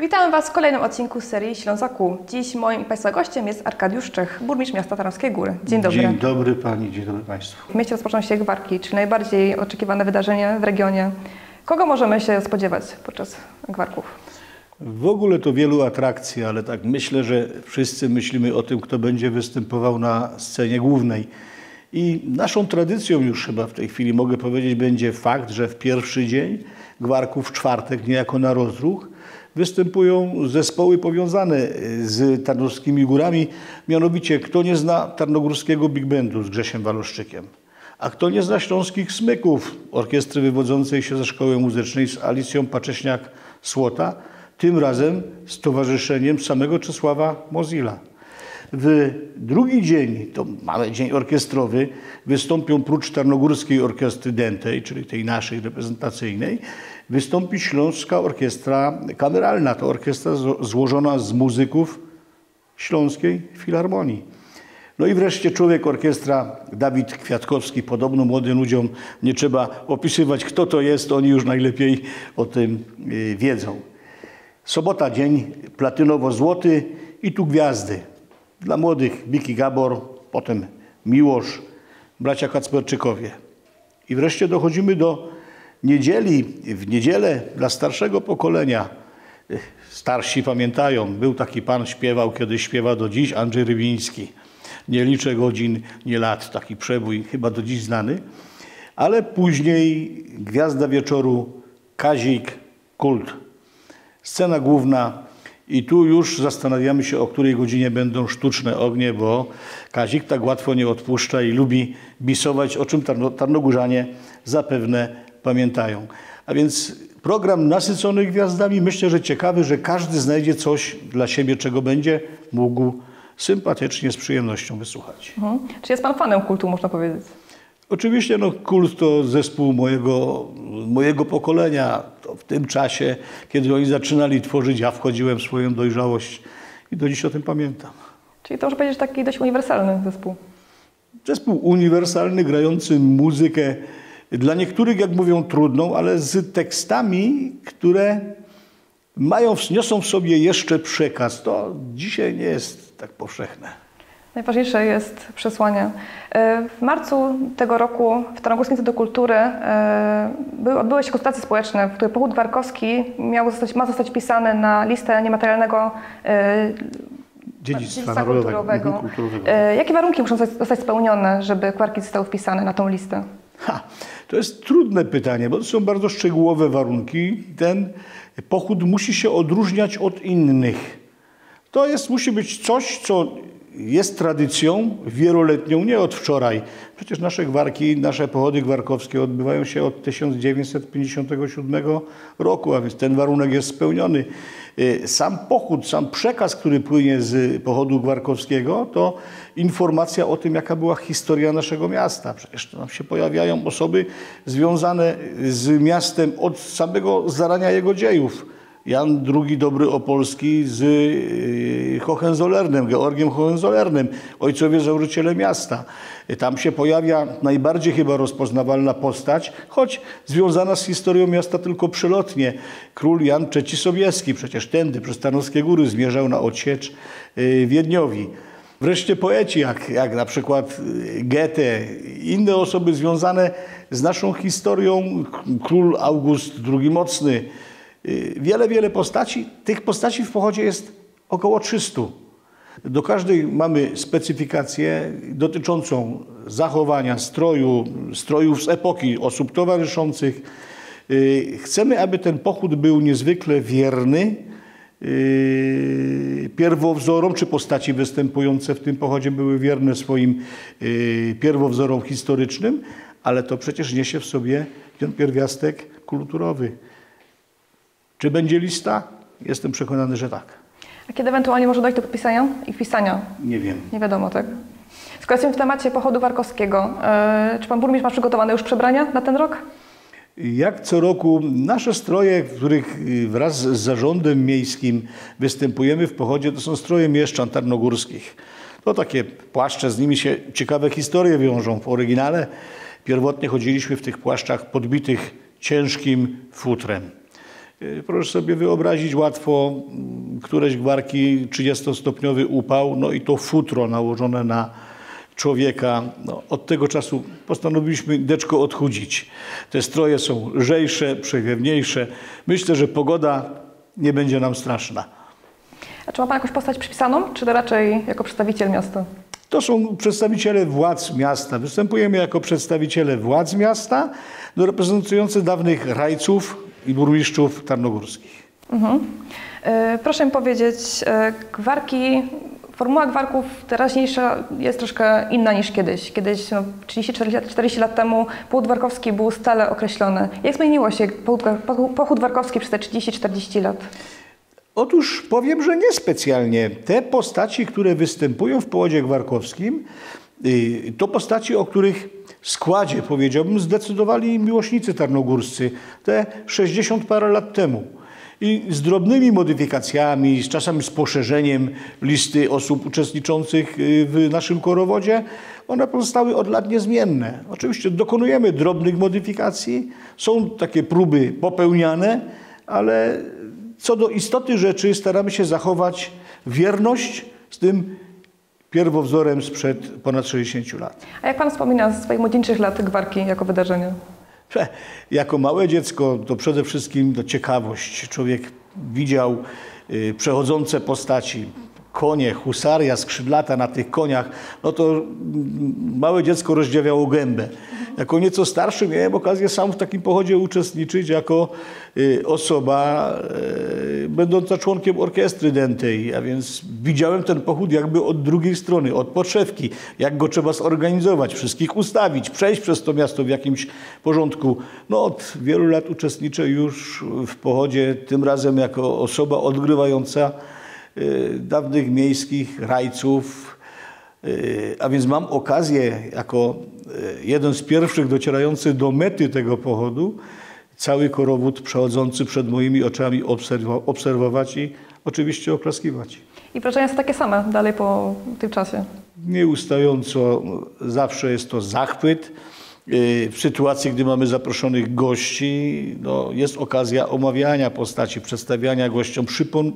Witamy Was w kolejnym odcinku serii Ślązaku. Dziś moim i Państwa gościem jest Arkadiusz Czech, burmistrz miasta Tarnowskie Góry. Dzień dobry. Dzień dobry Pani, dzień dobry Państwu. W mieście rozpoczną się Gwarki, czyli najbardziej oczekiwane wydarzenie w regionie. Kogo możemy się spodziewać podczas Gwarków? W ogóle to wielu atrakcji, ale tak myślę, że wszyscy myślimy o tym, kto będzie występował na scenie głównej. I naszą tradycją już chyba w tej chwili, mogę powiedzieć, będzie fakt, że w pierwszy dzień Gwarków, w czwartek, niejako na rozruch, występują zespoły powiązane z Tarnowskimi Górami. Mianowicie, kto nie zna tarnogórskiego Big Bandu z Grzesiem Waluszczykiem, a kto nie zna Śląskich Smyków, orkiestry wywodzącej się ze szkoły muzycznej z Alicją Pacześniak-Słota, tym razem z towarzyszeniem samego Czesława Mozila. W drugi dzień, to mamy dzień orkiestrowy, wystąpią prócz Tarnogórskiej Orkiestry Dętej, czyli tej naszej reprezentacyjnej, wystąpi Śląska Orkiestra Kameralna. To orkiestra złożona z muzyków Śląskiej Filharmonii. No i wreszcie człowiek orkiestra Dawid Kwiatkowski. Podobno młodym ludziom nie trzeba opisywać, kto to jest, oni już najlepiej o tym wiedzą. Sobota, dzień platynowo-złoty i tu gwiazdy. Dla młodych Bicky Gabor, potem Miłosz, bracia Kacperczykowie. I wreszcie dochodzimy do niedzieli. W niedzielę dla starszego pokolenia, starsi pamiętają, był taki pan, śpiewał, kiedy śpiewa do dziś, Andrzej Rybiński. Nie liczę godzin, nie lat, taki przebój chyba do dziś znany. Ale później gwiazda wieczoru, Kazik, kult. Scena główna. I tu już zastanawiamy się, o której godzinie będą sztuczne ognie, bo Kazik tak łatwo nie odpuszcza i lubi bisować, o czym Tarnogórzanie zapewne pamiętają. A więc program nasycony gwiazdami, myślę, że ciekawy, że każdy znajdzie coś dla siebie, czego będzie mógł sympatycznie, z przyjemnością wysłuchać. Mhm. Czy jest Pan fanem kultu, można powiedzieć? Oczywiście, no, kult to zespół mojego pokolenia. To w tym czasie, kiedy oni zaczynali tworzyć, ja wchodziłem w swoją dojrzałość i do dziś o tym pamiętam. Czyli to może powiedzieć taki dość uniwersalny zespół? Zespół uniwersalny, grający muzykę dla niektórych, jak mówią, trudną, ale z tekstami, które niosą w sobie jeszcze przekaz. To dzisiaj nie jest tak powszechne. Najważniejsze jest przesłanie. W marcu tego roku w Tarnogórskim Centrum Kultury odbyły się konsultacje społeczne, w których pochód gwarkowski ma zostać wpisany na listę niematerialnego dziedzictwa kulturowego. Jakie warunki muszą zostać spełnione, żeby Gwarki zostały wpisane na tą listę? To jest trudne pytanie, bo to są bardzo szczegółowe warunki. Ten pochód musi się odróżniać od innych. To jest, musi być coś, co jest tradycją wieloletnią, nie od wczoraj. Przecież nasze gwarki, nasze pochody gwarkowskie odbywają się od 1957 roku, a więc ten warunek jest spełniony. Sam pochód, sam przekaz, który płynie z pochodu gwarkowskiego, to informacja o tym, jaka była historia naszego miasta. Przecież tam się pojawiają osoby związane z miastem od samego zarania jego dziejów. Jan II Dobry Opolski z Hohenzollernem, Georgiem Hohenzollernem, ojcowie założyciele miasta. Tam się pojawia najbardziej chyba rozpoznawalna postać, choć związana z historią miasta tylko przelotnie. Król Jan III Sobieski, przecież tędy przez Tarnowskie Góry zmierzał na odsiecz Wiedniowi. Wreszcie poeci, jak na przykład Goethe, inne osoby związane z naszą historią, król August II Mocny. Wiele, wiele postaci. Tych postaci w pochodzie jest około 300. Do każdej mamy specyfikację dotyczącą zachowania, stroju, strojów z epoki, osób towarzyszących. Chcemy, aby ten pochód był niezwykle wierny pierwowzorom, czy postaci występujące w tym pochodzie były wierne swoim pierwowzorom historycznym, ale to przecież niesie w sobie ten pierwiastek kulturowy. Czy będzie lista? Jestem przekonany, że tak. A kiedy ewentualnie może dojść do podpisania i wpisania? Nie wiem. Nie wiadomo, tak? Skoro jesteśmy w temacie pochodu gwarkowskiego, czy Pan burmistrz ma przygotowane już przebrania na ten rok? Jak co roku nasze stroje, w których wraz z zarządem miejskim występujemy w pochodzie, to są stroje mieszczan tarnogórskich. To takie płaszcze, z nimi się ciekawe historie wiążą. W oryginale pierwotnie chodziliśmy w tych płaszczach podbitych ciężkim futrem. Proszę sobie wyobrazić łatwo któreś Gwarki, 30-stopniowy upał, no i to futro nałożone na człowieka. No, od tego czasu postanowiliśmy deczko odchudzić. Te stroje są lżejsze, przewiewniejsze. Myślę, że pogoda nie będzie nam straszna. A czy ma Pan jakąś postać przypisaną, czy to raczej jako przedstawiciel miasta? To są przedstawiciele władz miasta. Występujemy jako przedstawiciele władz miasta, no, reprezentujący dawnych rajców i burmistrzów tarnogórskich. Mhm. Proszę mi powiedzieć, Gwarki, formuła Gwarków teraźniejsza jest troszkę inna niż kiedyś. Kiedyś, no, 40 lat temu, pochód gwarkowski był stale określony. Jak zmieniło się pochód gwarkowski przez te 30-40 lat? Otóż powiem, że niespecjalnie. Te postaci, które występują w pochodzie gwarkowskim, to postaci, o których składzie, powiedziałbym, zdecydowali miłośnicy tarnogórscy te 60 parę lat temu. I z drobnymi modyfikacjami, z czasami z poszerzeniem listy osób uczestniczących w naszym korowodzie, one pozostały od lat niezmienne. Oczywiście dokonujemy drobnych modyfikacji, są takie próby popełniane, ale co do istoty rzeczy staramy się zachować wierność z tym pierwowzorem sprzed ponad 60 lat. A jak Pan wspomina ze swoich młodzieńczych lat Gwarki jako wydarzenie? Jako małe dziecko to przede wszystkim to ciekawość. Człowiek widział przechodzące postaci, konie, husaria, skrzydlata na tych koniach. No to małe dziecko rozdziawiało gębę. Jako nieco starszy miałem okazję sam w takim pochodzie uczestniczyć jako osoba będąca członkiem orkiestry dętej, a więc widziałem ten pochód jakby od drugiej strony, od podszewki, jak go trzeba zorganizować, wszystkich ustawić, przejść przez to miasto w jakimś porządku. No od wielu lat uczestniczę już w pochodzie, tym razem jako osoba odgrywająca dawnych miejskich rajców, a więc mam okazję jako jeden z pierwszych docierający do mety tego pochodu cały korowód przechodzący przed moimi oczami obserwować i oczywiście oklaskiwać. I wrażenia są takie same dalej po tym czasie? Nieustająco zawsze jest to zachwyt. W sytuacji, gdy mamy zaproszonych gości, no, jest okazja omawiania postaci, przedstawiania gościom,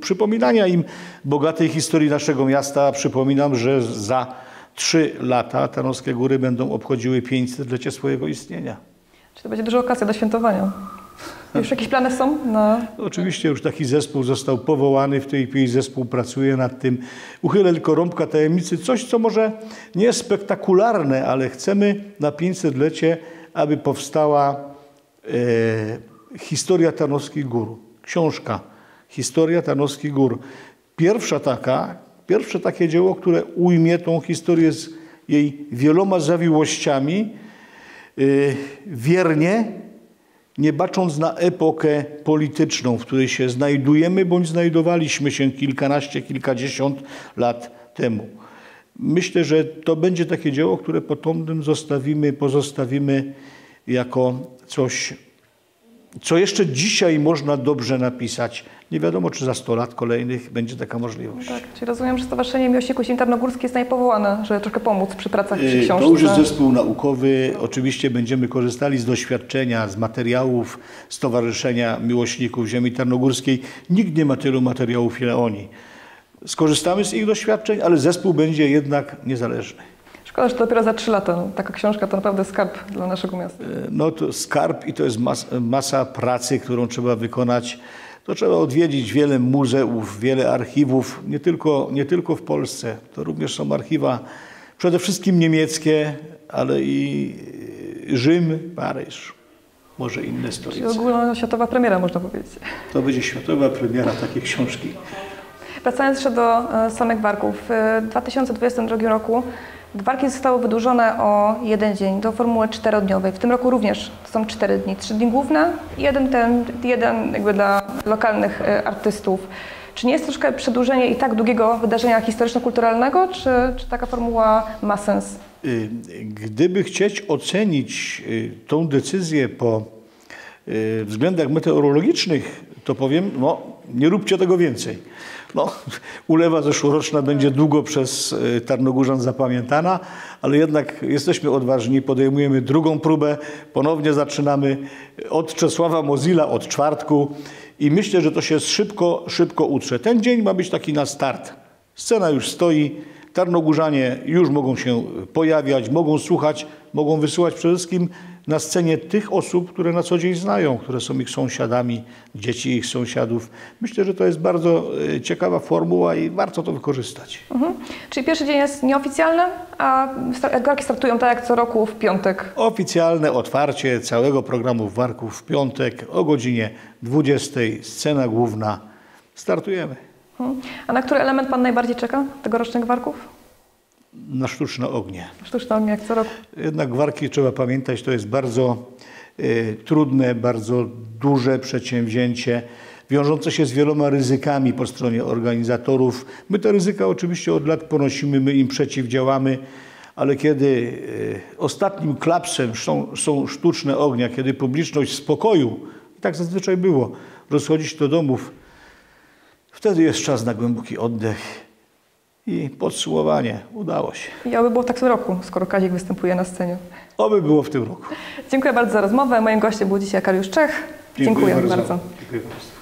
przypominania im bogatej historii naszego miasta. Przypominam, że za 3 lata Tarnowskie Góry będą obchodziły 500-lecie swojego istnienia. Czy to będzie duża okazja do świętowania? Już jakieś plany są? No. Oczywiście już taki zespół został powołany, w tej chwili zespół pracuje nad tym. Uchylę tylko rąbka tajemnicy. Coś, co może nie jest spektakularne, ale chcemy na 500-lecie, aby powstała historia Tarnowskich Gór. Książka Historia Tarnowskich Gór. Pierwsze takie dzieło, które ujmie tą historię z jej wieloma zawiłościami, wiernie, nie bacząc na epokę polityczną, w której się znajdujemy, bądź znajdowaliśmy się kilkanaście, kilkadziesiąt lat temu. Myślę, że to będzie takie dzieło, które potomnym pozostawimy jako coś, co jeszcze dzisiaj można dobrze napisać. Nie wiadomo, czy za 100 lat kolejnych będzie taka możliwość. No tak, czyli rozumiem, że Stowarzyszenie Miłośników Ziemi Tarnogórskiej jest najpowołane, żeby trochę pomóc przy pracach przy książce. To już jest zespół naukowy. Oczywiście będziemy korzystali z doświadczenia, z materiałów Stowarzyszenia Miłośników Ziemi Tarnogórskiej. Nikt nie ma tylu materiałów, ile oni. Skorzystamy z ich doświadczeń, ale zespół będzie jednak niezależny. Szkoda, że to dopiero za 3 lata. No, taka książka to naprawdę skarb dla naszego miasta. No to skarb i to jest masa pracy, którą trzeba wykonać. To trzeba odwiedzić wiele muzeów, wiele archiwów, nie tylko w Polsce. To również są archiwa przede wszystkim niemieckie, ale i Rzym, Paryż, może inne stolice. Czyli ogólnoświatowa premiera, można powiedzieć. To będzie światowa premiera takiej książki. Wracając jeszcze do samych Gwarków. W 2022 roku Gwarki zostały wydłużone o 1 dzień do formuły 4-dniowej. W tym roku również są 4 dni. 3 dni główne i jeden jakby dla lokalnych artystów. Czy nie jest troszkę przedłużenie i tak długiego wydarzenia historyczno-kulturalnego, czy taka formuła ma sens? Gdyby chcieć ocenić tą decyzję po względach meteorologicznych, to powiem, no nie róbcie tego więcej. No, ulewa zeszłoroczna będzie długo przez Tarnogórzan zapamiętana, ale jednak jesteśmy odważni, podejmujemy drugą próbę, ponownie zaczynamy od Czesława Mozila, od czwartku i myślę, że to się szybko utrze. Ten dzień ma być taki na start. Scena już stoi, Tarnogórzanie już mogą się pojawiać, mogą słuchać, mogą wysłuchać przede wszystkim na scenie tych osób, które na co dzień znają, które są ich sąsiadami, dzieci ich sąsiadów. Myślę, że to jest bardzo ciekawa formuła i warto to wykorzystać. Mhm. Czyli pierwszy dzień jest nieoficjalny, a Gwarki startują tak jak co roku w piątek? Oficjalne otwarcie całego programu Gwarków w piątek o godzinie 20. Scena główna. Startujemy. Mhm. A na który element pan najbardziej czeka tegorocznych Gwarków? Na sztuczne ognie. Sztuczne ognie, jak co roku. Jednak Gwarki, trzeba pamiętać, to jest bardzo trudne, bardzo duże przedsięwzięcie, wiążące się z wieloma ryzykami po stronie organizatorów. My te ryzyka oczywiście od lat ponosimy, my im przeciwdziałamy, ale kiedy ostatnim klapsem są sztuczne ognia, kiedy publiczność z pokoju, tak zazwyczaj było, rozchodzi się do domów, wtedy jest czas na głęboki oddech. I podsumowanie. Udało się. I oby było tak w tym roku, skoro Kazik występuje na scenie. Oby było w tym roku. Dziękuję bardzo za rozmowę. Moim gościem był dzisiaj Arkadiusz Czech. Dziękuję bardzo. Dziękuję bardzo.